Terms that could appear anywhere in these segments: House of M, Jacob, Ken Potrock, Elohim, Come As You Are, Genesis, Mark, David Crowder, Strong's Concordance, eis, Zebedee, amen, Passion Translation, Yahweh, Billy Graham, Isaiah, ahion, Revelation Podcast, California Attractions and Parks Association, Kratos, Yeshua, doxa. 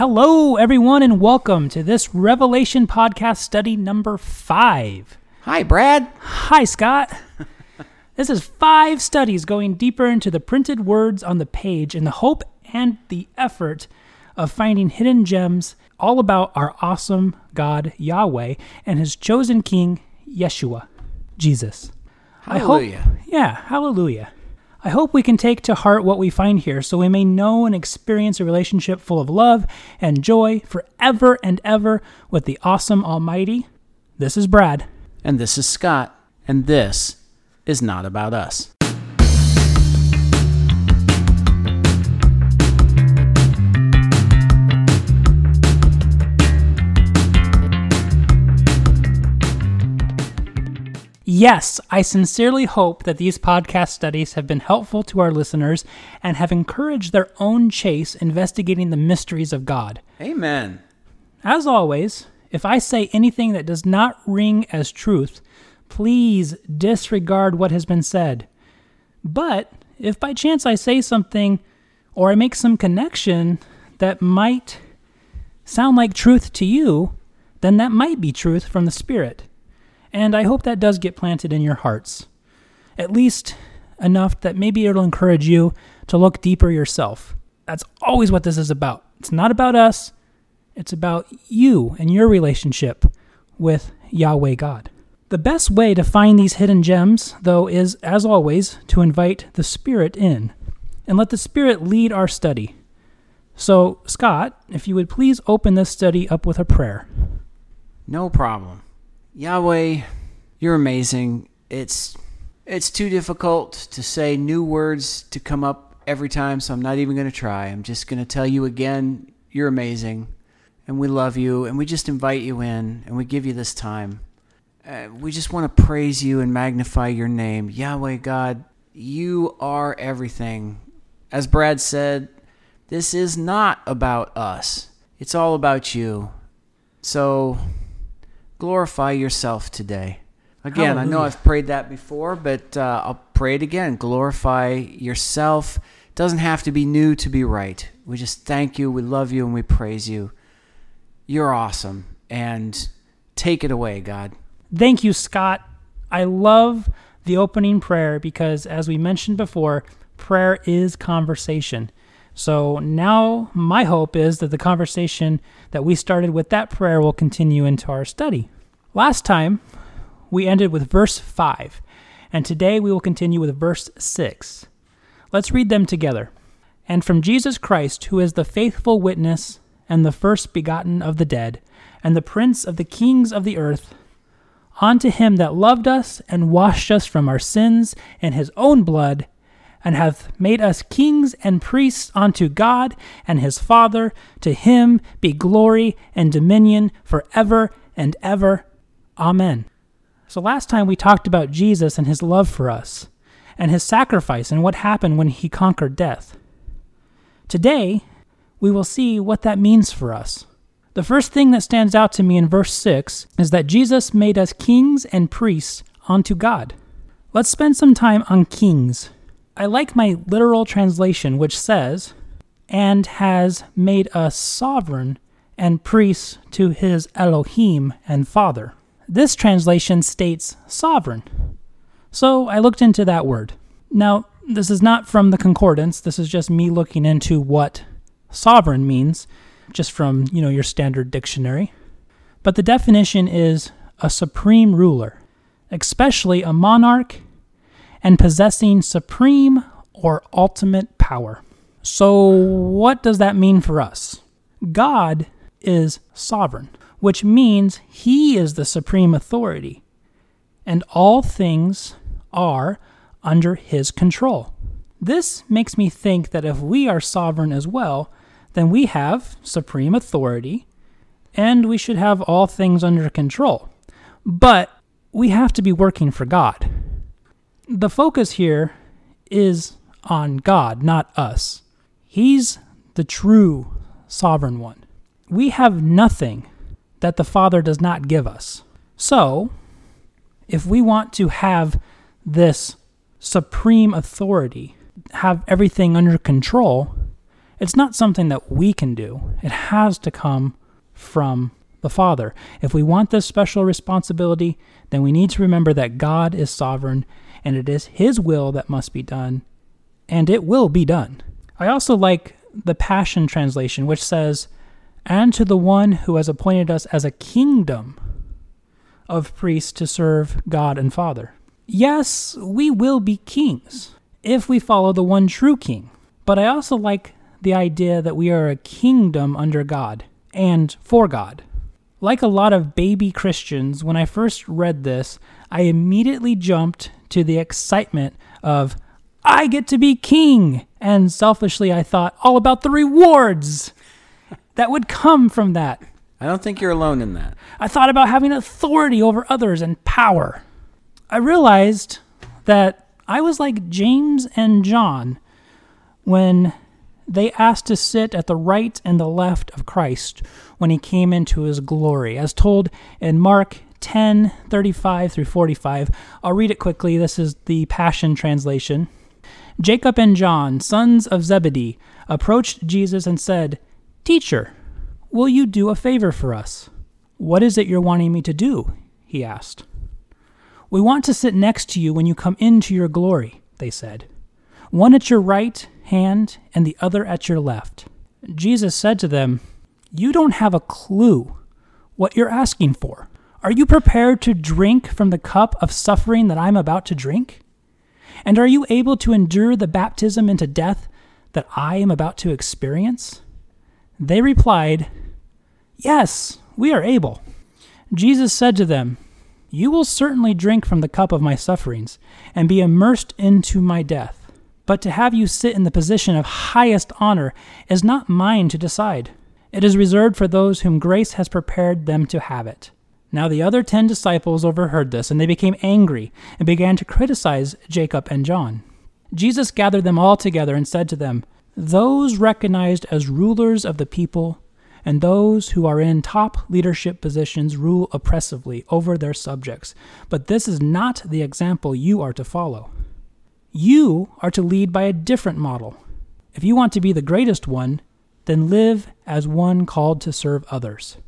Hello, everyone, and welcome to this Revelation Podcast study number 5. Hi, Brad. Hi, Scott. This is 5 studies going deeper into the printed words on the page in the hope and the effort of finding hidden gems all about our awesome God, Yahweh, and his chosen king, Yeshua, Jesus. Hallelujah. Hallelujah. I hope we can take to heart what we find here so we may know and experience a relationship full of love and joy forever and ever with the awesome Almighty. This is Brad. And this is Scott. And this is Not About Us. Yes, I sincerely hope that these podcast studies have been helpful to our listeners and have encouraged their own chase investigating the mysteries of God. Amen. As always, if I say anything that does not ring as truth, please disregard what has been said. But if by chance I say something or I make some connection that might sound like truth to you, then that might be truth from the Spirit. And I hope that does get planted in your hearts, at least enough that maybe it'll encourage you to look deeper yourself. That's always what this is about. It's not about us. It's about you and your relationship with Yahweh God. The best way to find these hidden gems, though, is, as always, to invite the Spirit in and let the Spirit lead our study. So, Scott, if you would please open this study up with a prayer. No problem. Yahweh, you're amazing. It's too difficult to say new words to come up every time, so I'm not even going to try. I'm just going to tell you again, you're amazing, and we love you, and we just invite you in, and we give you this time. We just want to praise you and magnify your name. Yahweh, God, you are everything. As Brad said, this is not about us. It's all about you. So glorify yourself today. Again, hallelujah. I know I've prayed that before, but I'll pray it again. Glorify yourself. It doesn't have to be new to be right. We just thank you, we love you, and we praise you. You're awesome. And take it away, God. Thank you, Scott. I love the opening prayer because, as we mentioned before, prayer is conversation. So now my hope is that the conversation that we started with that prayer will continue into our study. Last time, we ended with verse 5, and today we will continue with verse 6. Let's read them together. And from Jesus Christ, who is the faithful witness and the first begotten of the dead, and the prince of the kings of the earth, unto him that loved us and washed us from our sins in his own blood, and hath made us kings and priests unto God and his Father. To him be glory and dominion forever and ever. Amen. So last time we talked about Jesus and his love for us, and his sacrifice and what happened when he conquered death. Today, we will see what that means for us. The first thing that stands out to me in verse 6 is that Jesus made us kings and priests unto God. Let's spend some time on kings. I like my literal translation, which says, and has made us sovereign and priests to his Elohim and Father. This translation states sovereign. So I looked into that word. Now, this is not from the concordance. This is just me looking into what sovereign means, just from, your standard dictionary. But the definition is a supreme ruler, especially a monarch, and possessing supreme or ultimate power. So what does that mean for us? God is sovereign, which means he is the supreme authority, and all things are under his control. This makes me think that if we are sovereign as well, then we have supreme authority, and we should have all things under control. But we have to be working for God. The focus here is on God, not us. He's the true sovereign one. We have nothing that the Father does not give us. So, if we want to have this supreme authority, have everything under control, It's not something that we can do. It has to come from the Father. If we want this special responsibility, then we need to remember that God is sovereign, and it is His will that must be done, and it will be done. I also like the Passion Translation, which says, "And to the one who has appointed us as a kingdom of priests to serve God and Father." Yes, we will be kings if we follow the one true king. But I also like the idea that we are a kingdom under God and for God. Like a lot of baby Christians, when I first read this, I immediately jumped to the excitement of, I get to be king! And selfishly I thought all about the rewards that would come from that. I don't think you're alone in that. I thought about having authority over others and power. I realized that I was like James and John when they asked to sit at the right and the left of Christ when he came into his glory, as told in Mark 10:35 through 45. I'll read it quickly. This is the Passion Translation. "Jacob and John, sons of Zebedee, approached Jesus and said, 'Teacher, will you do a favor for us?' 'What is it you're wanting me to do?' he asked. 'We want to sit next to you when you come into your glory,' they said. 'One at your right hand and the other at your left.' Jesus said to them, 'You don't have a clue what you're asking for. Are you prepared to drink from the cup of suffering that I'm about to drink? And are you able to endure the baptism into death that I am about to experience?' They replied, 'Yes, we are able.' Jesus said to them, 'You will certainly drink from the cup of my sufferings and be immersed into my death. But to have you sit in the position of highest honor is not mine to decide. It is reserved for those whom grace has prepared them to have it.' Now the other 10 disciples overheard this, and they became angry and began to criticize Jacob and John. Jesus gathered them all together and said to them, 'Those recognized as rulers of the people and those who are in top leadership positions rule oppressively over their subjects. But this is not the example you are to follow. You are to lead by a different model. If you want to be the greatest one, then live as one called to serve others.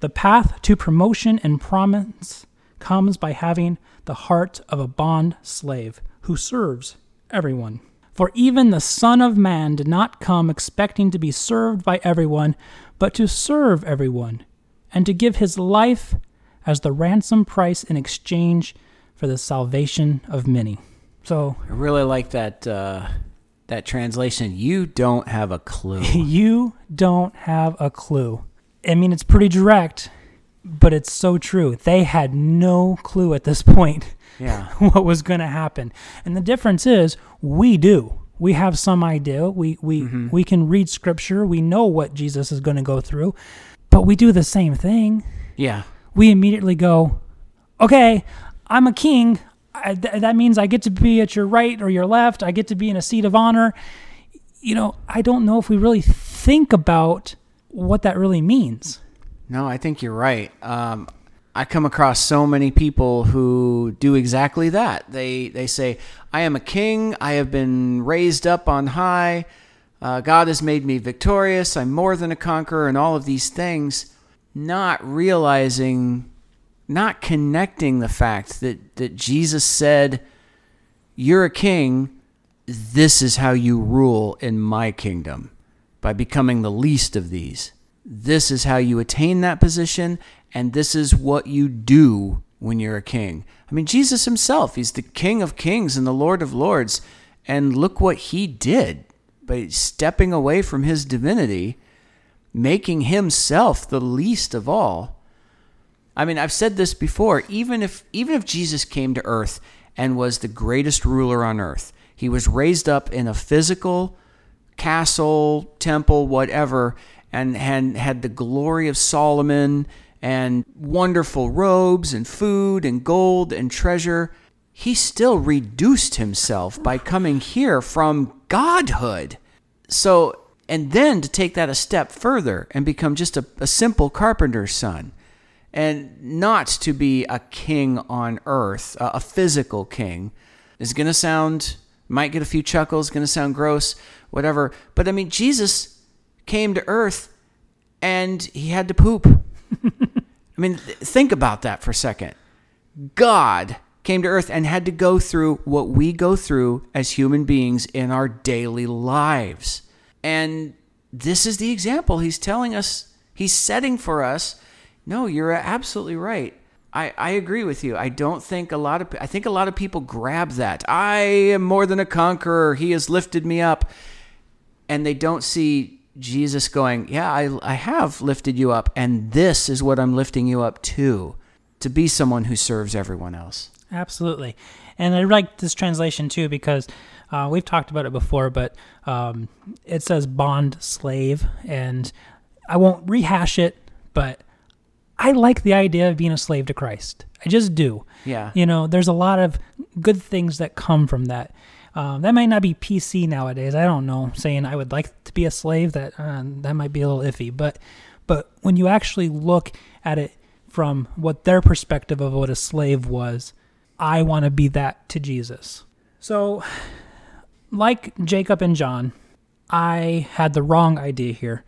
The path to promotion and prominence comes by having the heart of a bond slave who serves everyone. For even the Son of Man did not come expecting to be served by everyone, but to serve everyone, and to give his life as the ransom price in exchange for the salvation of many.'" So I really like that that translation. You don't have a clue. You don't have a clue. I mean, it's pretty direct, but it's so true. They had no clue at this point. Yeah. What was going to happen. And the difference is we do. We have some idea. We can read scripture. We know what Jesus is going to go through, but we do the same thing. Yeah. We immediately go, okay, I'm a king. That means I get to be at your right or your left. I get to be in a seat of honor. You know, I don't know if we really think about what that really means. No, I think you're right. I come across so many people who do exactly that. They say, I am a king. I have been raised up on high. God has made me victorious. I'm more than a conqueror and all of these things, not realizing, not connecting the fact that Jesus said, you're a king. This is how you rule in my kingdom, by becoming the least of these. This is how you attain that position, and this is what you do when you're a king. I mean, Jesus himself, he's the King of Kings and the Lord of Lords. And look what he did by stepping away from his divinity, making himself the least of all. I mean, I've said this before, even if Jesus came to earth and was the greatest ruler on earth, he was raised up in a physical castle, temple, whatever, and had the glory of Solomon and wonderful robes and food and gold and treasure, he still reduced himself by coming here from godhood. So, and then to take that a step further and become just a simple carpenter's son, and not to be a king on earth, a physical king, is going to sound might get a few chuckles, going to sound gross, whatever. But I mean, Jesus came to earth and he had to poop. I mean, think about that for a second. God came to earth and had to go through what we go through as human beings in our daily lives. And this is the example he's telling us, he's setting for us. No, you're absolutely right. I agree with you. I think a lot of people grab that. I am more than a conqueror. He has lifted me up. And they don't see Jesus going, yeah, I have lifted you up. And this is what I'm lifting you up to be someone who serves everyone else. Absolutely. And I like this translation too, because we've talked about it before, but it says bond slave. And I won't rehash it, but I like the idea of being a slave to Christ. I just do. Yeah. You know, there's a lot of good things that come from that. That might not be PC nowadays. I don't know. Saying I would like to be a slave, that might be a little iffy. But when you actually look at it from what their perspective of what a slave was, I want to be that to Jesus. So, like Jacob and John, I had the wrong idea here.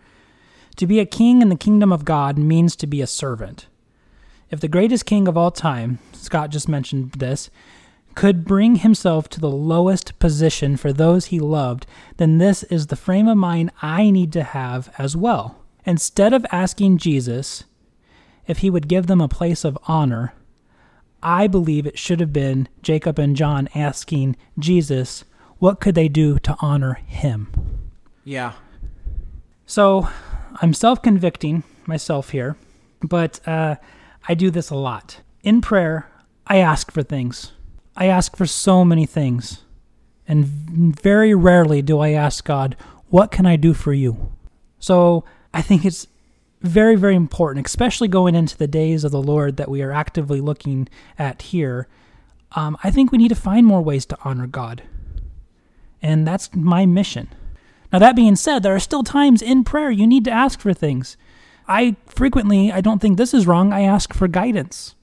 To be a king in the kingdom of God means to be a servant. If the greatest king of all time, Scott just mentioned this, could bring himself to the lowest position for those he loved, then this is the frame of mind I need to have as well. Instead of asking Jesus if he would give them a place of honor, I believe it should have been Jacob and John asking Jesus, what could they do to honor him? Yeah. So I'm self-convicting myself here, but I do this a lot. In prayer, I ask for things. I ask for so many things. And very rarely do I ask God, what can I do for you? So I think it's very, very important, especially going into the days of the Lord that we are actively looking at here. I think we need to find more ways to honor God. And that's my mission. Now, that being said, there are still times in prayer you need to ask for things. I don't think this is wrong, I ask for guidance.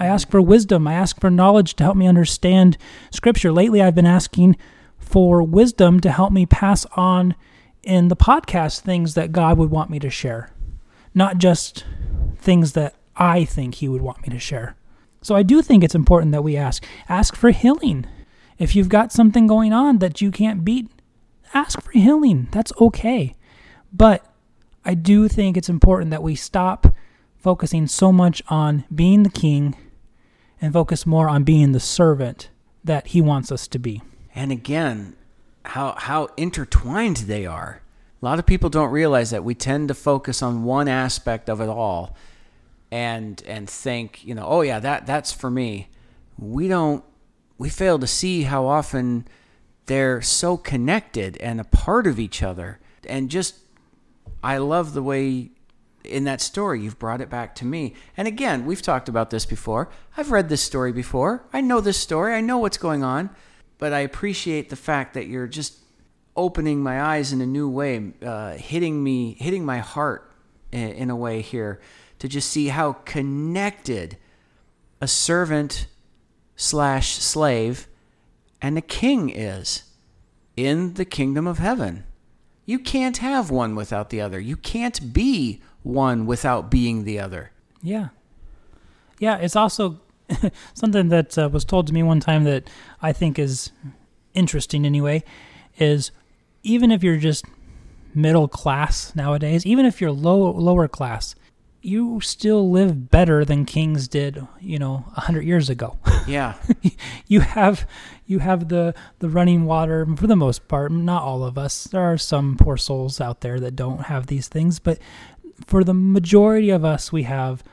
I ask for wisdom. I ask for knowledge to help me understand Scripture. Lately, I've been asking for wisdom to help me pass on in the podcast things that God would want me to share, not just things that I think He would want me to share. So I do think it's important that we ask. Ask for healing. If you've got something going on that you can't beat, ask for healing. That's okay. But I do think it's important that we stop focusing so much on being the king and focus more on being the servant that he wants us to be. And again, how intertwined they are. A lot of people don't realize that we tend to focus on one aspect of it all and think, you know, oh yeah, that's for me. We fail to see how often they're so connected and a part of each other. And I love the way in that story you've brought it back to me. And again, we've talked about this before. I've read this story before. I know this story. I know what's going on. But I appreciate the fact that you're just opening my eyes in a new way, hitting my heart in a way here to just see how connected a servant/slave and the king is in the kingdom of heaven. You can't have one without the other. You can't be one without being the other. Yeah. Yeah, it's also something that was told to me one time that I think is interesting anyway, is even if you're just middle class nowadays, even if you're lower class, you still live better than kings did, you know, 100 years ago. Yeah. You have the running water for the most part. Not all of us. There are some poor souls out there that don't have these things, but for the majority of us, we have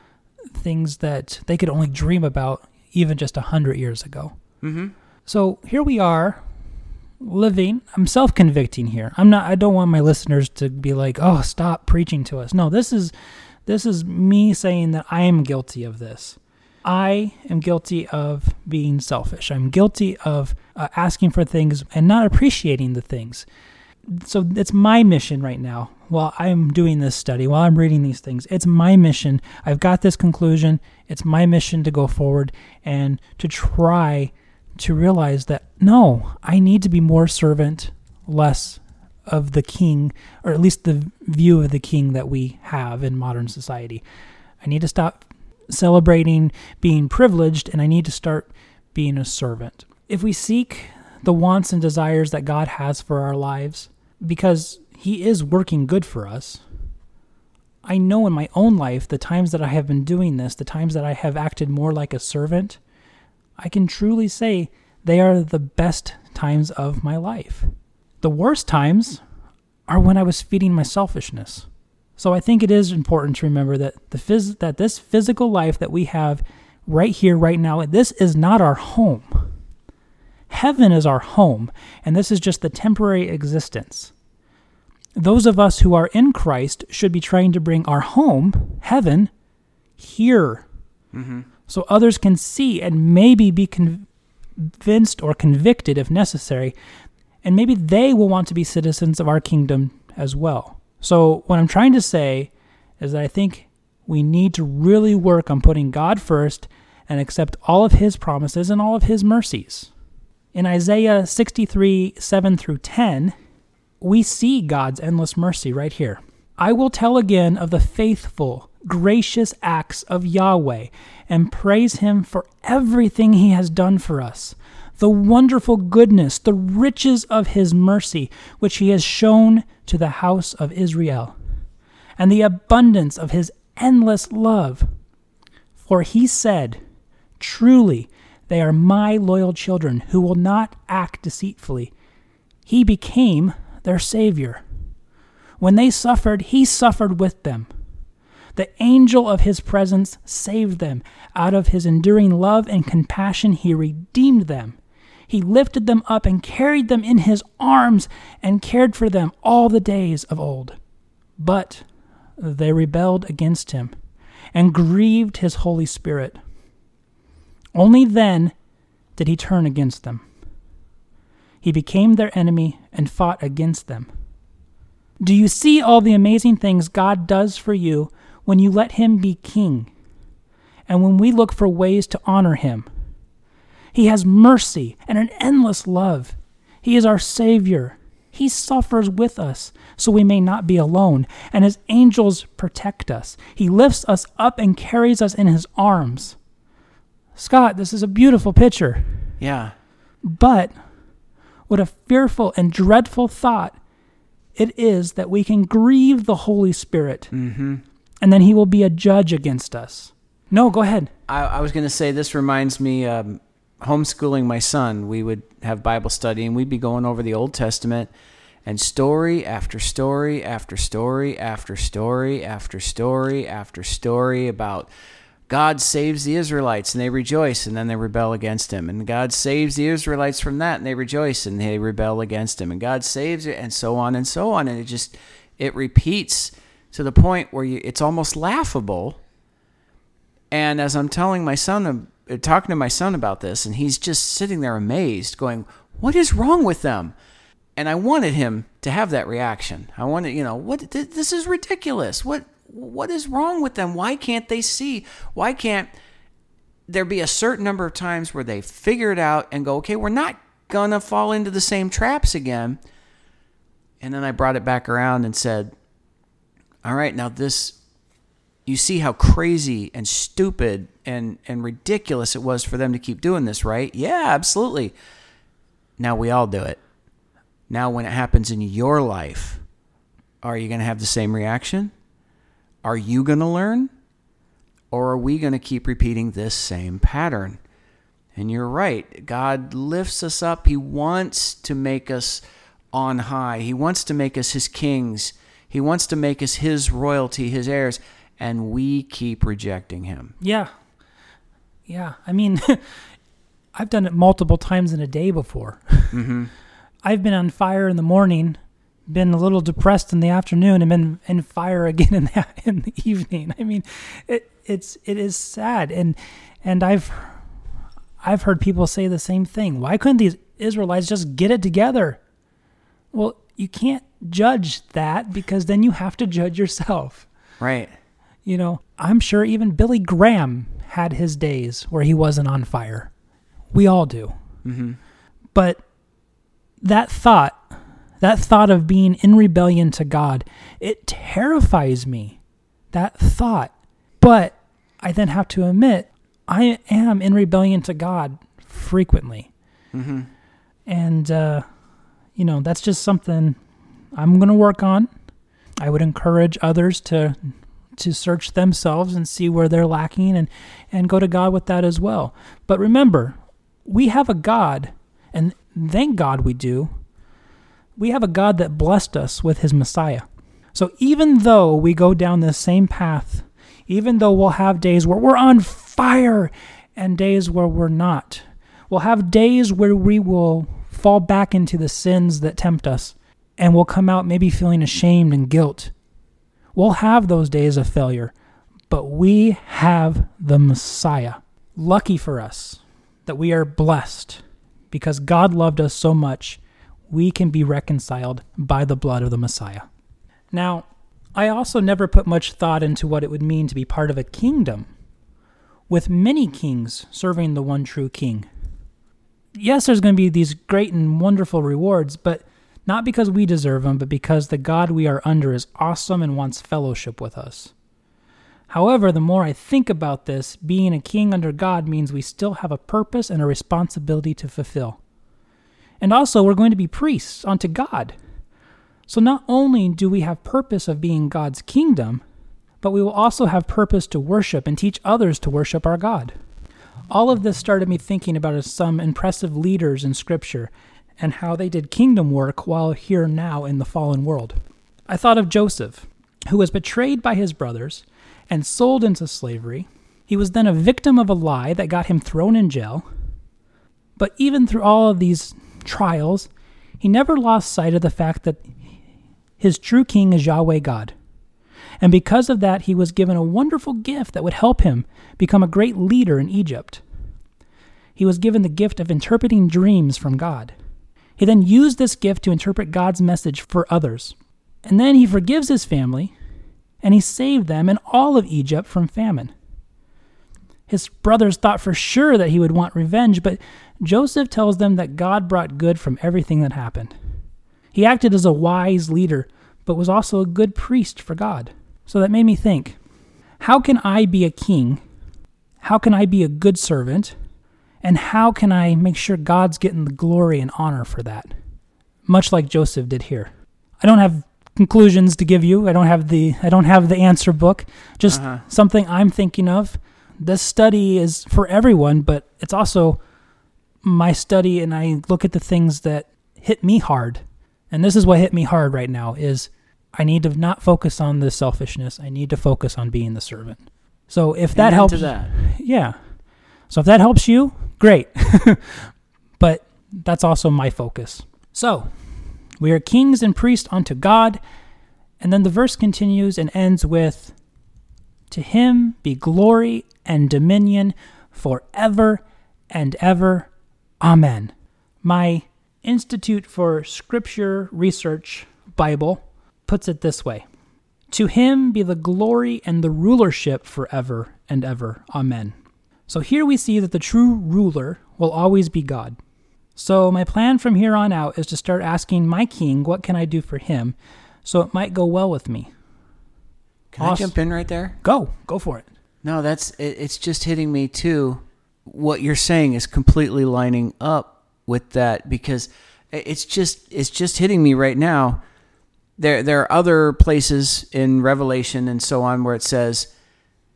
things that they could only dream about even just 100 years ago. Mm-hmm. So here we are living. I'm self-convicting here. I don't want my listeners to be like, oh, stop preaching to us. No, this is me saying that I am guilty of this. I am guilty of being selfish. I'm guilty of asking for things and not appreciating the things. So it's my mission right now while I'm doing this study, while I'm reading these things. It's my mission. I've got this conclusion. It's my mission to go forward and to try to realize that, no, I need to be more servant, less of the king, or at least the view of the king that we have in modern society. I need to stop celebrating being privileged, and I need to start being a servant. If we seek the wants and desires that God has for our lives, because He is working good for us, I know in my own life, the times that I have been doing this, the times that I have acted more like a servant, I can truly say they are the best times of my life. The worst times are when I was feeding my selfishness. So I think it is important to remember that that this physical life that we have right here, right now, this is not our home. Heaven is our home, and this is just the temporary existence. Those of us who are in Christ should be trying to bring our home, heaven, here. Mm-hmm. So others can see and maybe be convinced or convicted if necessary, and maybe they will want to be citizens of our kingdom as well. So what I'm trying to say is that I think we need to really work on putting God first and accept all of His promises and all of His mercies. In Isaiah 63, 7 through 10, we see God's endless mercy right here. I will tell again of the faithful, gracious acts of Yahweh and praise Him for everything He has done for us, the wonderful goodness, the riches of His mercy, which He has shown to the house of Israel, and the abundance of His endless love. For He said, "Truly, they are my loyal children who will not act deceitfully." He became their Savior. When they suffered, He suffered with them. The angel of His presence saved them. Out of His enduring love and compassion, He redeemed them. He lifted them up and carried them in His arms and cared for them all the days of old. But they rebelled against Him and grieved His Holy Spirit. Only then did He turn against them. He became their enemy and fought against them. Do you see all the amazing things God does for you when you let Him be king, and when we look for ways to honor Him? He has mercy and an endless love. He is our Savior. He suffers with us so we may not be alone, and His angels protect us. He lifts us up and carries us in His arms. Scott, this is a beautiful picture. Yeah. But what a fearful and dreadful thought it is that we can grieve the Holy Spirit, mm-hmm. and then He will be a judge against us. No, go ahead. I was going to say, this reminds me, homeschooling my son, we would have Bible study, and we'd be going over the Old Testament, and story after story after story after story after story after story about God saves the Israelites, and they rejoice, and then they rebel against Him. And God saves the Israelites from that, and they rejoice, and they rebel against Him. And God saves it, and so on and so on. And it repeats to the point where it's almost laughable. And as I'm telling my son, talking to my son about this, and he's just sitting there amazed, going, "What is wrong with them?" And I wanted him to have that reaction. I wanted, what? This is ridiculous. What is wrong with them? Why can't they see? Why can't there be a certain number of times where they figure it out and go, okay, we're not going to fall into the same traps again? And then I brought it back around and said, all right, now this, you see how crazy and stupid and ridiculous it was for them to keep doing this, right? Yeah, absolutely. Now we all do it. Now when it happens in your life, are you going to have the same reaction? Are you going to learn, or are we going to keep repeating this same pattern? And you're right. God lifts us up. He wants to make us on high. He wants to make us His kings. He wants to make us His royalty, His heirs, and we keep rejecting Him. Yeah. Yeah. I mean, I've done it multiple times in a day before. Mm-hmm. I've been on fire in the morning, been a little depressed in the afternoon, and been in fire again in the evening. I mean, it is sad, and I've heard people say the same thing. Why couldn't these Israelites just get it together? Well, you can't judge that, because then you have to judge yourself. Right. I'm sure even Billy Graham had his days where he wasn't on fire. We all do. Mm-hmm. But that thought of being in rebellion to God, it terrifies me, that thought. But I then have to admit, I am in rebellion to God frequently. Mm-hmm. And, that's just something I'm going to work on. I would encourage others to search themselves and see where they're lacking and go to God with that as well. But remember, we have a God, and thank God we do, we have a God that blessed us with his Messiah. So even though we go down this same path, even though we'll have days where we're on fire and days where we're not, we'll have days where we will fall back into the sins that tempt us, and we'll come out maybe feeling ashamed and guilt. We'll have those days of failure, but we have the Messiah. Lucky for us that we are blessed because God loved us so much, we can be reconciled by the blood of the Messiah. Now, I also never put much thought into what it would mean to be part of a kingdom with many kings serving the one true king. Yes, there's going to be these great and wonderful rewards, but not because we deserve them, but because the God we are under is awesome and wants fellowship with us. However, the more I think about this, being a king under God means we still have a purpose and a responsibility to fulfill. And also, we're going to be priests unto God. So not only do we have purpose of being God's kingdom, but we will also have purpose to worship and teach others to worship our God. All of this started me thinking about some impressive leaders in Scripture and how they did kingdom work while here now in the fallen world. I thought of Joseph, who was betrayed by his brothers and sold into slavery. He was then a victim of a lie that got him thrown in jail. But even through all of these trials, he never lost sight of the fact that his true king is Yahweh God. And because of that, he was given a wonderful gift that would help him become a great leader in Egypt. He was given the gift of interpreting dreams from God. He then used this gift to interpret God's message for others. And then he forgives his family, and he saved them and all of Egypt from famine. His brothers thought for sure that he would want revenge, but Joseph tells them that God brought good from everything that happened. He acted as a wise leader, but was also a good priest for God. So that made me think, how can I be a king? How can I be a good servant? And how can I make sure God's getting the glory and honor for that? Much like Joseph did here. I don't have conclusions to give you. I don't have the answer book. Just something I'm thinking of. This study is for everyone, but it's also my study, and I look at the things that hit me hard. And this is what hit me hard right now, is I need to not focus on the selfishness. I need to focus on being the servant. So if that helps... Yeah. So if that helps you, great. But that's also my focus. So, we are kings and priests unto God. And then the verse continues and ends with, to him be glory and dominion forever and ever. Amen. My Institute for Scripture Research Bible puts it this way. To him be the glory and the rulership forever and ever. Amen. So here we see that the true ruler will always be God. So my plan from here on out is to start asking my king, what can I do for him, so it might go well with me. Can I jump in right there? Go for it. No, it's just hitting me too. What you're saying is completely lining up with that, because it's just hitting me right now. There are other places in Revelation and so on where it says,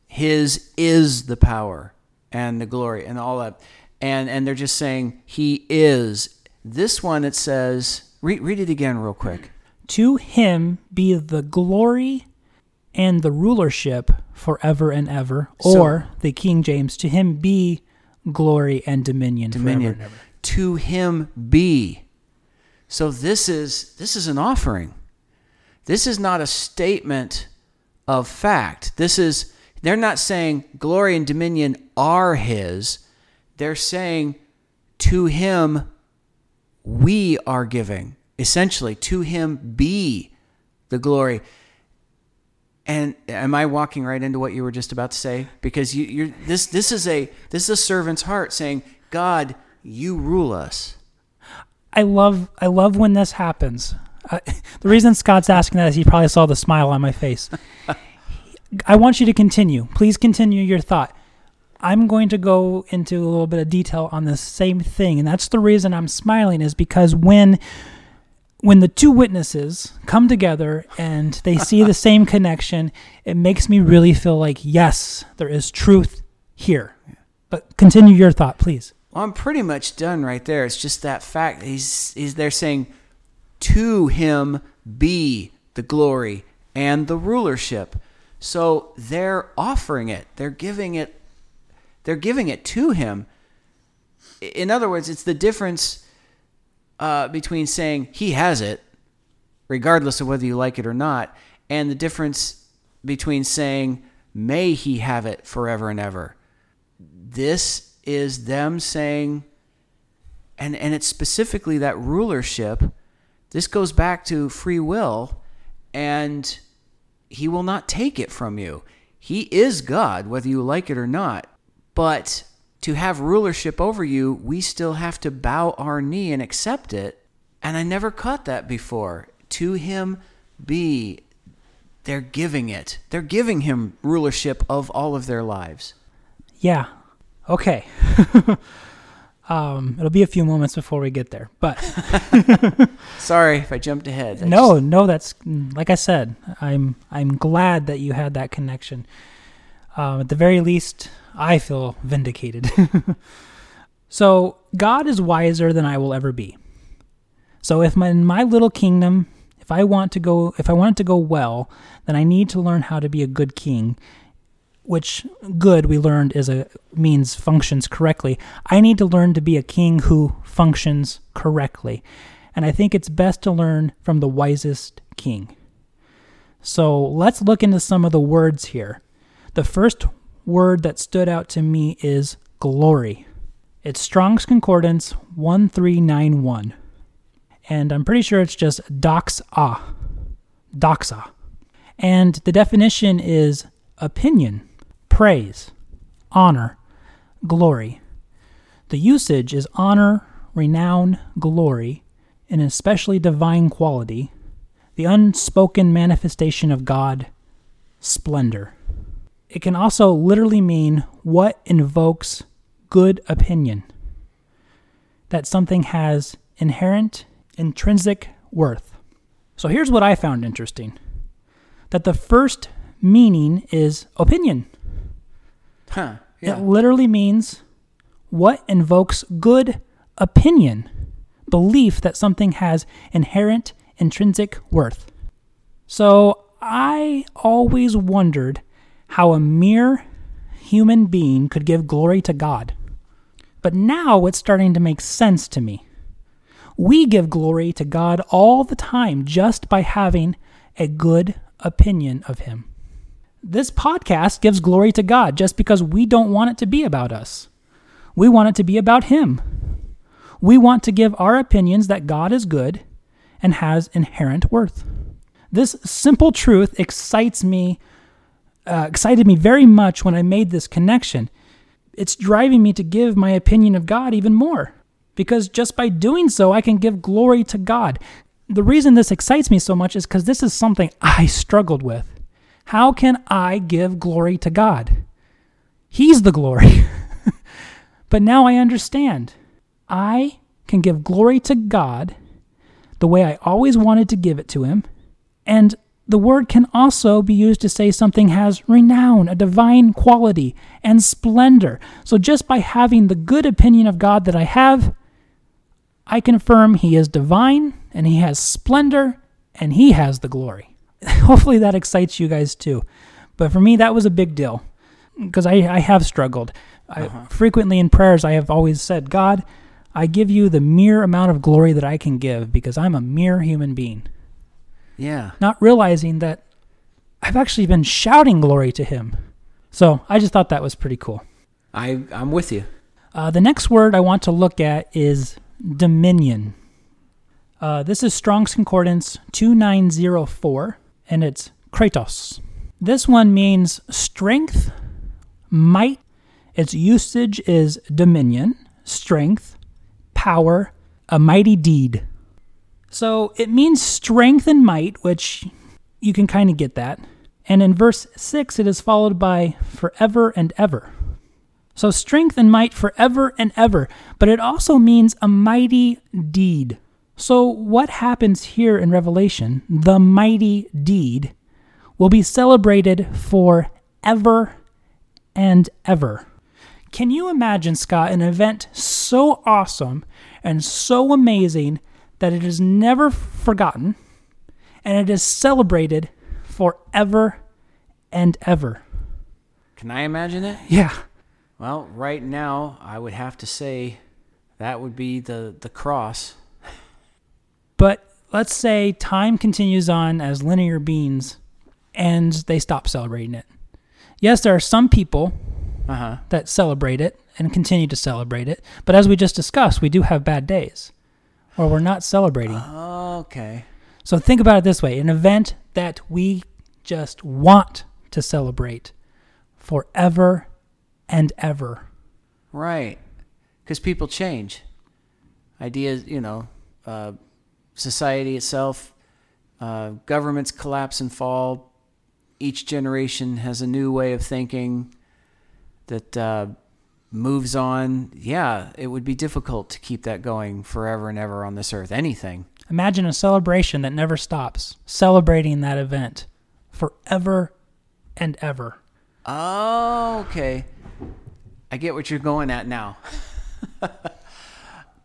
his is the power and the glory and all that. And they're just saying, he is. This one, it says, read it again real quick. To him be the glory and the rulership forever and ever. Or, so, the King James, to him be glory and dominion forever and ever. To him be. So this is an offering. This is not a statement of fact. They're not saying glory and dominion are his. They're saying to him we are giving. Essentially, to him be the glory. And am I walking right into what you were just about to say? Because this is a servant's heart saying, God, you rule us. I love when this happens. The reason Scott's asking that is he probably saw the smile on my face. I want you to continue. Please continue your thought. I'm going to go into a little bit of detail on the same thing, and that's the reason I'm smiling, is because when the two witnesses come together and they see the same connection, it makes me really feel like, yes, there is truth here. But continue your thought, please. Well, I'm pretty much done right there. It's just that fact. They're saying, to him be the glory and the rulership. So they're offering it. They're giving it to him. In other words, it's the difference between saying he has it, regardless of whether you like it or not, and the difference between saying may he have it forever and ever. This is them saying, and it's specifically that rulership. This goes back to free will, and he will not take it from you. He is God, whether you like it or not. But to have rulership over you, we still have to bow our knee and accept it. And I never caught that before. To him be. They're giving it. They're giving him rulership of all of their lives. Yeah. Okay. It'll be a few moments before we get there. But sorry if I jumped ahead. That's like I said, I'm glad that you had that connection. At the very least, I feel vindicated. So God is wiser than I will ever be. So if in my little kingdom, if I want it to go well, then I need to learn how to be a good king, which good we learned means functions correctly. I need to learn to be a king who functions correctly. And I think it's best to learn from the wisest king. So let's look into some of the words here. The first word that stood out to me is glory. It's Strong's Concordance 1391. And I'm pretty sure it's just doxa. And the definition is opinion, praise, honor, glory. The usage is honor, renown, glory, an especially divine quality, the unspoken manifestation of God, splendor. It can also literally mean what invokes good opinion, that something has inherent, intrinsic worth. So here's what I found interesting, that the first meaning is opinion. Huh. Yeah. It literally means what invokes good opinion, belief that something has inherent, intrinsic worth. So I always wondered how a mere human being could give glory to God. But now it's starting to make sense to me. We give glory to God all the time just by having a good opinion of him. This podcast gives glory to God just because we don't want it to be about us. We want it to be about him. We want to give our opinions that God is good and has inherent worth. This simple truth excited me very much when I made this connection. It's driving me to give my opinion of God even more, because just by doing so, I can give glory to God. The reason this excites me so much is because this is something I struggled with. How can I give glory to God? He's the glory. But now I understand. I can give glory to God the way I always wanted to give it to him, and the word can also be used to say something has renown, a divine quality, and splendor. So just by having the good opinion of God that I have, I confirm he is divine, and he has splendor, and he has the glory. Hopefully that excites you guys too. But for me, that was a big deal, because I have struggled. Frequently in prayers, I have always said, God, I give you the mere amount of glory that I can give, because I'm a mere human being. Yeah. Not realizing that I've actually been shouting glory to him. So I just thought that was pretty cool. I'm with you. The next word I want to look at is dominion. This is Strong's Concordance 2904, and it's Kratos. This one means strength, might. Its usage is dominion, strength, power, a mighty deed. So it means strength and might, which you can kind of get that. And in verse 6, it is followed by forever and ever. So strength and might forever and ever, but it also means a mighty deed. So what happens here in Revelation, the mighty deed, will be celebrated forever and ever. Can you imagine, Scott, an event so awesome and so amazing that it is never forgotten and it is celebrated forever and ever? Can I imagine it? Yeah. Well, right now, I would have to say that would be the cross. But let's say time continues on as linear beings, and they stop celebrating it. Yes, there are some people that celebrate it and continue to celebrate it, but as we just discussed, we do have bad days, or we're not celebrating. Okay. So think about it this way. An event that we just want to celebrate forever and ever. Right. Because people change. Ideas, society itself, governments collapse and fall. Each generation has a new way of thinking that moves on. Yeah, it would be difficult to keep that going forever and ever on this earth. Anything. Imagine a celebration that never stops, celebrating that event forever and ever. Oh, okay. I get what you're going at now.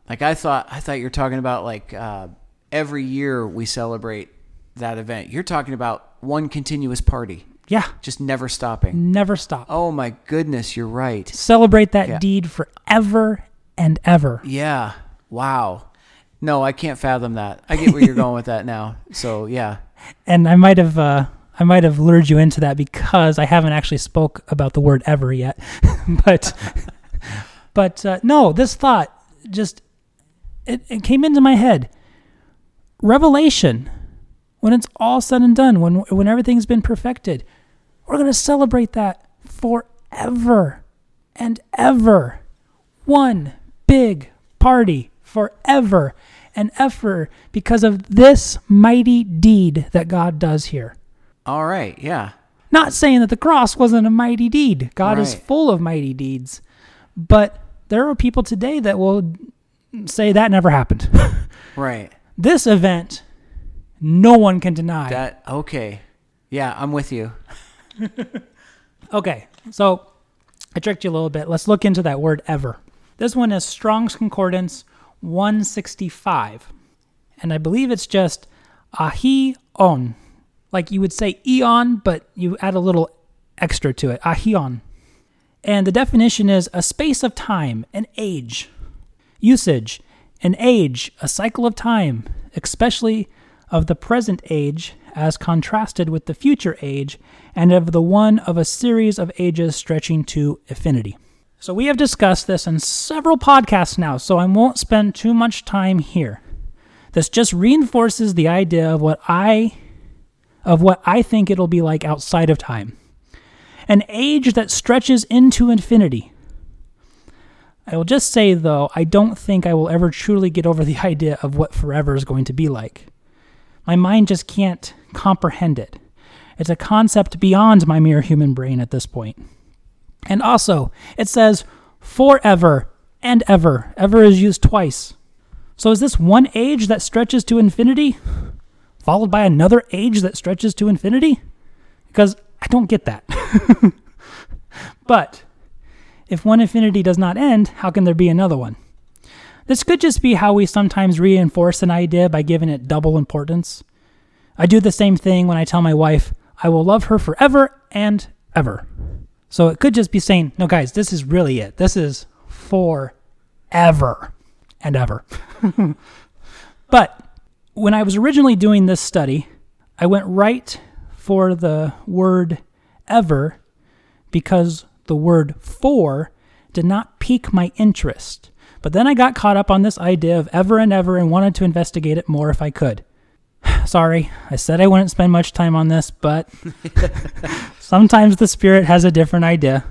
Like I thought you were talking about every year we celebrate that event. You're talking about one continuous party. Yeah. Just never stopping. Never stop. Oh my goodness, you're right. Celebrate that deed forever and ever. Yeah. Wow. No, I can't fathom that. I get where you're going with that now. So, yeah. And I might have lured you into that because I haven't actually spoke about the word ever yet. but no, this thought just, it came into my head. Revelation, when it's all said and done, when everything's been perfected, we're going to celebrate that forever and ever. One big party forever and ever because of this mighty deed that God does here. All right, yeah. Not saying that the cross wasn't a mighty deed. God is full of mighty deeds. But there are people today that will say that never happened. Right. This event, no one can deny. That, okay. Yeah, I'm with you. Okay, so I tricked you a little bit. Let's look into that word ever. This one is Strong's Concordance 165. And I believe it's just ahion. Like you would say eon, but you add a little extra to it, ahion. And the definition is a space of time, an age. Usage, an age, a cycle of time, especially of the present age as contrasted with the future age, and of the one of a series of ages stretching to infinity. So we have discussed this in several podcasts now, so I won't spend too much time here. This just reinforces the idea of what I think it'll be like outside of time. An age that stretches into infinity. I will just say, though, I don't think I will ever truly get over the idea of what forever is going to be like. My mind just can't comprehend it. It's a concept beyond my mere human brain at this point. And also, it says forever and ever. Ever is used twice. So is this one age that stretches to infinity, followed by another age that stretches to infinity? Because I don't get that. But if one infinity does not end, how can there be another one? This could just be how we sometimes reinforce an idea by giving it double importance. I do the same thing when I tell my wife, I will love her forever and ever. So it could just be saying, no guys, this is really it. This is forever and ever. But when I was originally doing this study, I went right for the word ever because the word for did not pique my interest. But then I got caught up on this idea of ever and ever and wanted to investigate it more if I could. Sorry, I said I wouldn't spend much time on this, but sometimes the Spirit has a different idea.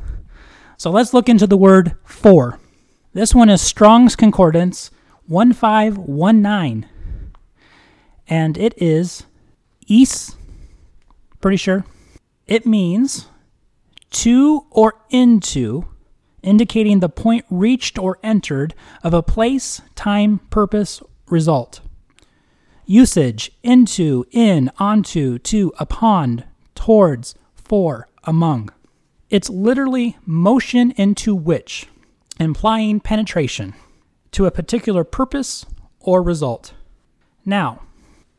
So let's look into the word for. This one is Strong's Concordance 1519. And it is eis, pretty sure. It means to or into, indicating the point reached or entered of a place, time, purpose, result. Usage, into, in, onto, to, upon, towards, for, among. It's literally motion into which, implying penetration to a particular purpose or result. Now,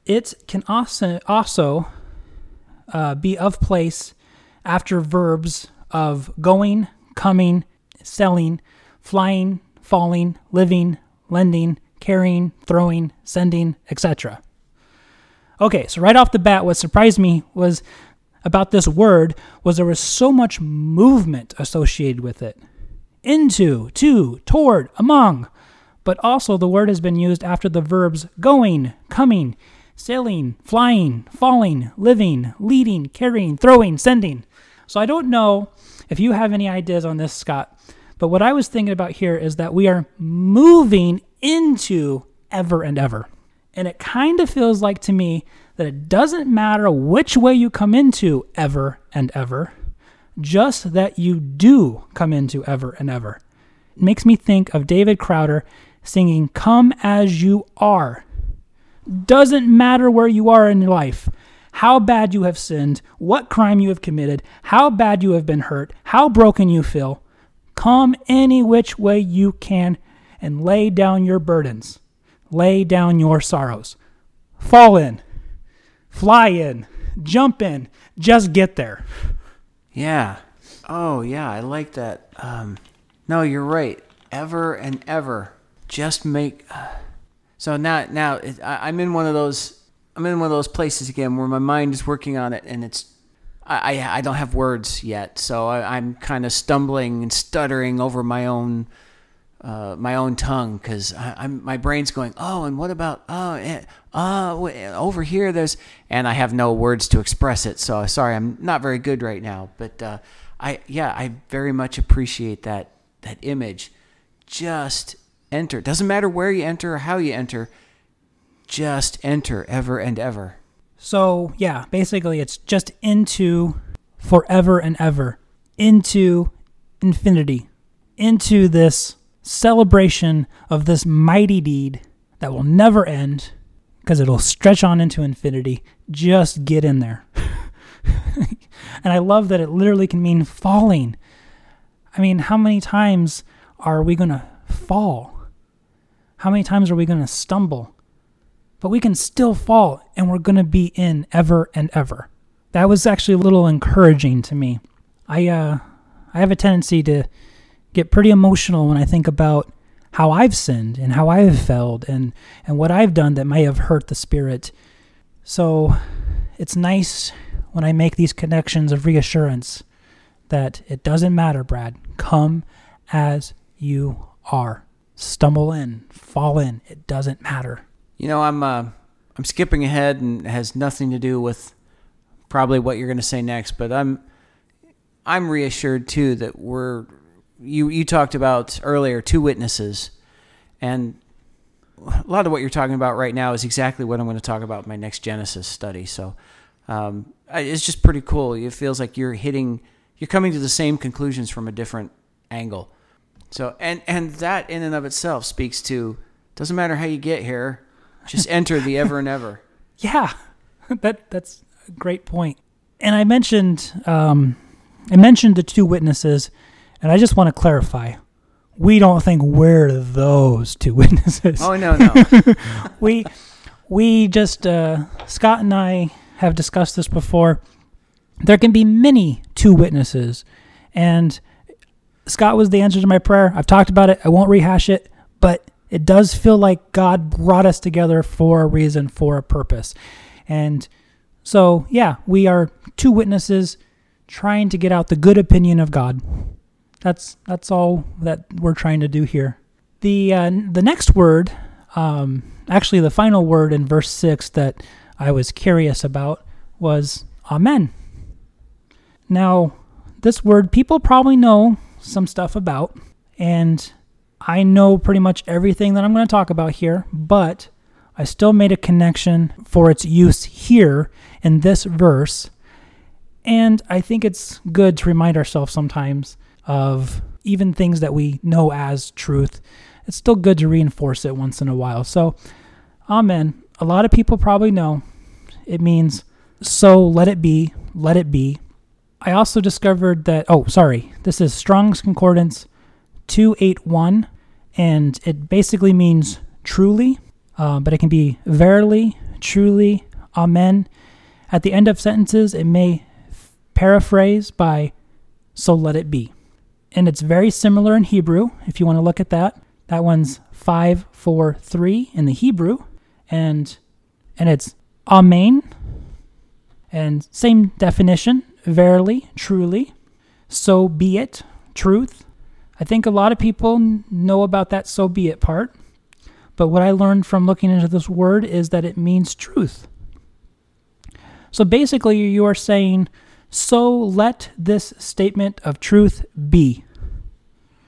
it can also be of place after verbs of going, coming, selling, flying, falling, living, lending, carrying, throwing, sending, etc. Okay, so right off the bat, what surprised me was about this word was there was so much movement associated with it. Into, to, toward, among. But also the word has been used after the verbs going, coming, sailing, flying, falling, living, leading, carrying, throwing, sending. So I don't know if you have any ideas on this, Scott, but what I was thinking about here is that we are moving into ever and ever. And it kind of feels like to me that it doesn't matter which way you come into ever and ever, just that you do come into ever and ever. It makes me think of David Crowder singing, "Come As You Are." Doesn't matter where you are in your life, how bad you have sinned, what crime you have committed, how bad you have been hurt, how broken you feel, come any which way you can and lay down your burdens, lay down your sorrows. Fall in, fly in, jump in, just get there. Yeah. Oh, yeah, I like that. No, you're right. Ever and ever. Just make... So now I'm in one of those. I'm in one of those places again where my mind is working on it, and it's I don't have words yet, so I'm kind of stumbling and stuttering over my own tongue because my brain's going, oh, and what about over here there's, and I have no words to express it. So sorry, I'm not very good right now, but I very much appreciate that image. Just enter. Doesn't matter where you enter or how you enter. Just enter ever and ever. So, yeah, basically it's just into forever and ever. Into infinity. Into this celebration of this mighty deed that will never end because it'll stretch on into infinity. Just get in there. And I love that it literally can mean falling. I mean, how many times are we going to fall? How many times are we going to stumble? But we can still fall, and we're going to be in ever and ever. That was actually a little encouraging to me. I have a tendency to get pretty emotional when I think about how I've sinned and how I've failed and what I've done that may have hurt the Spirit. So it's nice when I make these connections of reassurance that it doesn't matter, Brad. Come as you are. Stumble in, fall in. It doesn't matter. You know, I'm skipping ahead and it has nothing to do with probably what you're going to say next. But I'm reassured too that you talked about earlier 2 witnesses, and a lot of what you're talking about right now is exactly what I'm going to talk about in my next Genesis study. So it's just pretty cool. It feels like you're coming to the same conclusions from a different angle. So and that in and of itself speaks to, doesn't matter how you get here, just enter the ever and ever. Yeah, that's a great point. And I mentioned the 2 witnesses, and I just want to clarify, we don't think we're those 2 witnesses. Oh no. we just Scott and I have discussed this before. There can be many 2 witnesses, and Scott was the answer to my prayer. I've talked about it. I won't rehash it, but it does feel like God brought us together for a reason, for a purpose. And so, yeah, we are 2 witnesses trying to get out the good opinion of God. That's all that we're trying to do here. The next word, actually the final word in verse 6 that I was curious about was amen. Now, this word people probably know some stuff about, and I know pretty much everything that I'm going to talk about here, but I still made a connection for its use here in this verse. And I think it's good to remind ourselves sometimes of even things that we know as truth. It's still good to reinforce it once in a while. So, amen. A lot of people probably know it means, so let it be, let it be. I also discovered that, this is Strong's Concordance 281, and it basically means truly, but it can be verily, truly, amen. At the end of sentences, it may paraphrase by, so let it be. And it's very similar in Hebrew, if you want to look at that. That one's 543 in the Hebrew, and it's amen, and same definition, verily, truly, so be it, truth. I think a lot of people know about that so be it part, but what I learned from looking into this word is that it means truth. So basically you are saying, so let this statement of truth be.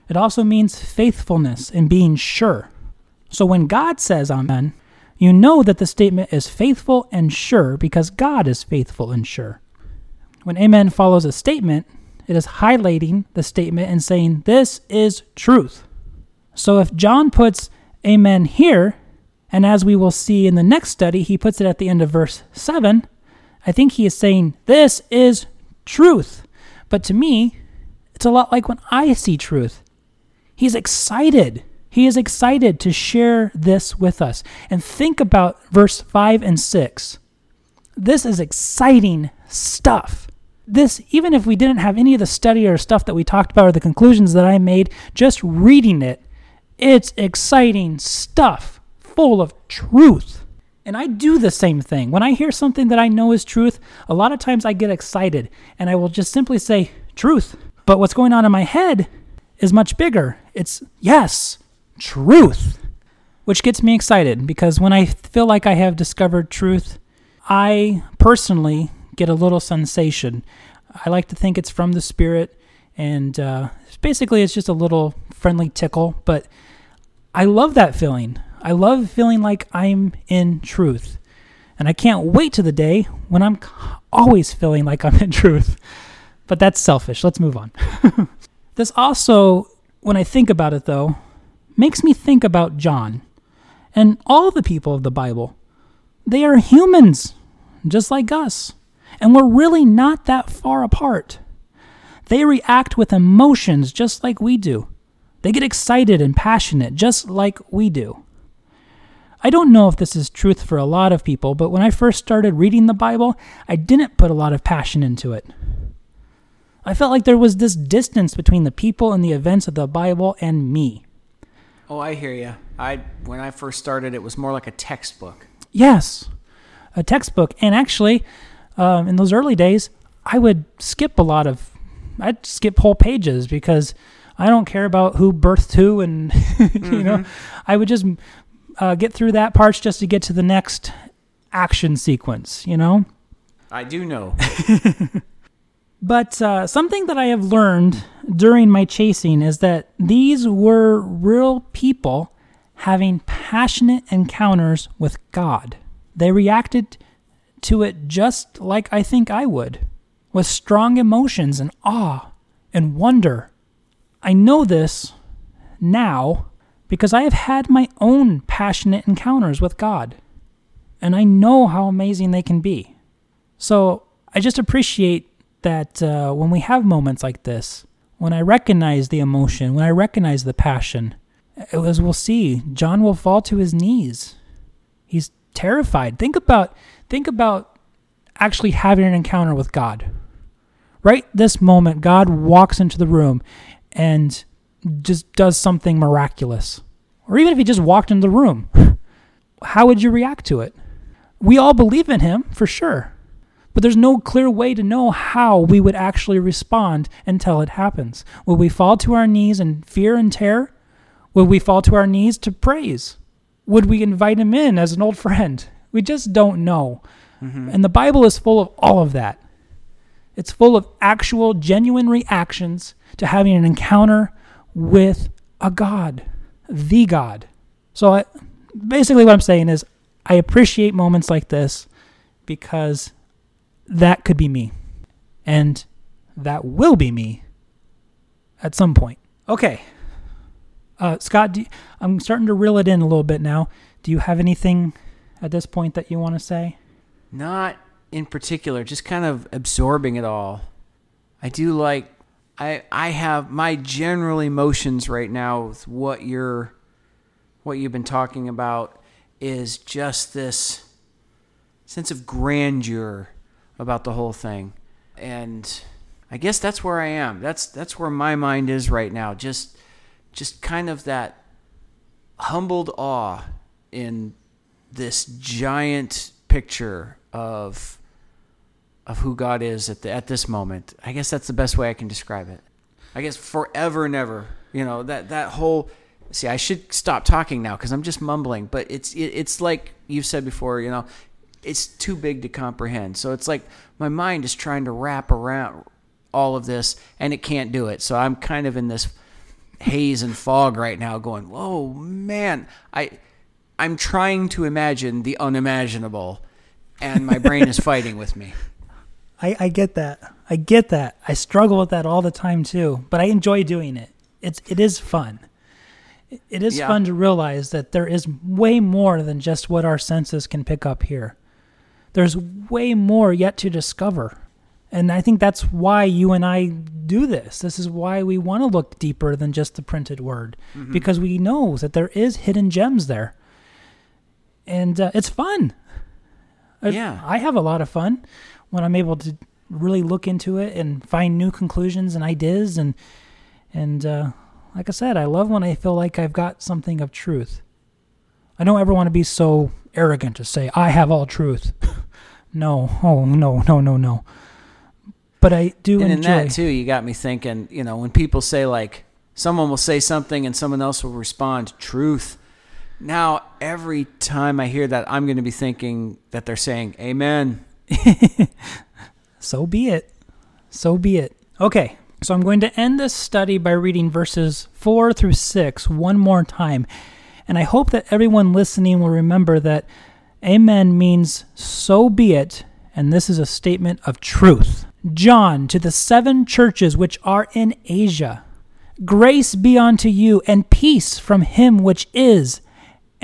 It also means faithfulness and being sure. So when God says amen, you know that the statement is faithful and sure because God is faithful and sure. When amen follows a statement, it is highlighting the statement and saying, this is truth. So if John puts amen here, and as we will see in the next study, he puts it at the end of verse 7, I think he is saying, this is truth. But to me, it's a lot like when I see truth. He's excited. He is excited to share this with us. And think about verse 5 and 6. This is exciting stuff. This, even if we didn't have any of the study or stuff that we talked about or the conclusions that I made, just reading it, it's exciting stuff full of truth. And I do the same thing. When I hear something that I know is truth, a lot of times I get excited and I will just simply say, truth. But what's going on in my head is much bigger. It's, yes, truth, which gets me excited because when I feel like I have discovered truth, I personally get a little sensation. I like to think it's from the Spirit, and basically it's just a little friendly tickle, but I love that feeling. I love feeling like I'm in truth, and I can't wait to the day when I'm always feeling like I'm in truth, but that's selfish. Let's move on. This also, when I think about it though, makes me think about John and all the people of the Bible. They are humans, just like us, and we're really not that far apart. They react with emotions just like we do. They get excited and passionate just like we do. I don't know if this is truth for a lot of people, but when I first started reading the Bible, I didn't put a lot of passion into it. I felt like there was this distance between the people and the events of the Bible and me. Oh, I hear you. When I first started, it was more like a textbook. Yes, a textbook. And actually, in those early days, I'd skip whole pages because I don't care about who birthed who, and you know, I would just get through that part just to get to the next action sequence. You know, I do know. But something that I have learned during my chasing is that these were real people having passionate encounters with God. They reacted to it just like I think I would, with strong emotions and awe and wonder. I know this now because I have had my own passionate encounters with God, and I know how amazing they can be. So I just appreciate that when we have moments like this, when I recognize the emotion, when I recognize the passion, as we'll see, John will fall to his knees. He's terrified. Think about actually having an encounter with God. Right this moment, God walks into the room and just does something miraculous. Or even if he just walked into the room, how would you react to it? We all believe in him, for sure. But there's no clear way to know how we would actually respond until it happens. Will we fall to our knees in fear and terror? Would we fall to our knees to praise? Would we invite him in as an old friend? We just don't know. Mm-hmm. And the Bible is full of all of that. It's full of actual, genuine reactions to having an encounter with a God. the God. So basically what I'm saying is I appreciate moments like this because that could be me. And that will be me at some point. Okay. Scott, I'm starting to reel it in a little bit now. Do you have anything at this point that you want to say? Not in particular, just kind of absorbing it all. I do like, I have my general emotions right now with what you've been talking about is just this sense of grandeur about the whole thing. And I guess that's where I am. That's where my mind is right now. Just kind of that humbled awe in this giant picture of who God is at this moment. I guess that's the best way I can describe it. I guess forever and ever, that whole. See, I should stop talking now because I'm just mumbling. But it's like you've said before, it's too big to comprehend. So it's like my mind is trying to wrap around all of this, and it can't do it. So I'm kind of in this haze and fog right now going, whoa, man, I'm trying to imagine the unimaginable, and my brain is fighting with me. I get that. I get that. I struggle with that all the time too, but I enjoy doing it. It is fun. It is fun to realize that there is way more than just what our senses can pick up here. There's way more yet to discover. And I think that's why you and I do this. This is why we want to look deeper than just the printed word, mm-hmm. because we know that there is hidden gems there. And it's fun. Yeah. I have a lot of fun when I'm able to really look into it and find new conclusions and ideas. And like I said, I love when I feel like I've got something of truth. I don't ever want to be so arrogant to say, I have all truth. No. But I do enjoy. And in that, too, you got me thinking, when people say, like, someone will say something and someone else will respond, truth. Now, every time I hear that, I'm going to be thinking that they're saying, amen. So be it. Okay, so I'm going to end this study by reading verses 4-6 one more time. And I hope that everyone listening will remember that amen means so be it, and this is a statement of truth. John, to the 7 churches which are in Asia, grace be unto you, and peace from him which is,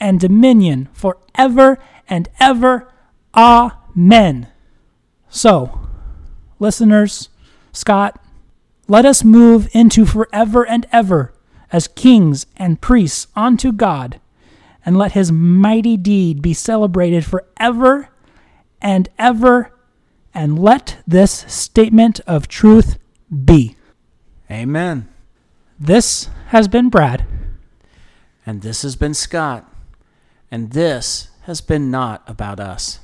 and dominion forever and ever. Amen. So, listeners, Scott, let us move into forever and ever as kings and priests unto God, and let his mighty deed be celebrated forever and ever, and let this statement of truth be. Amen. This has been Brad. And this has been Scott. And this has been Not About Us.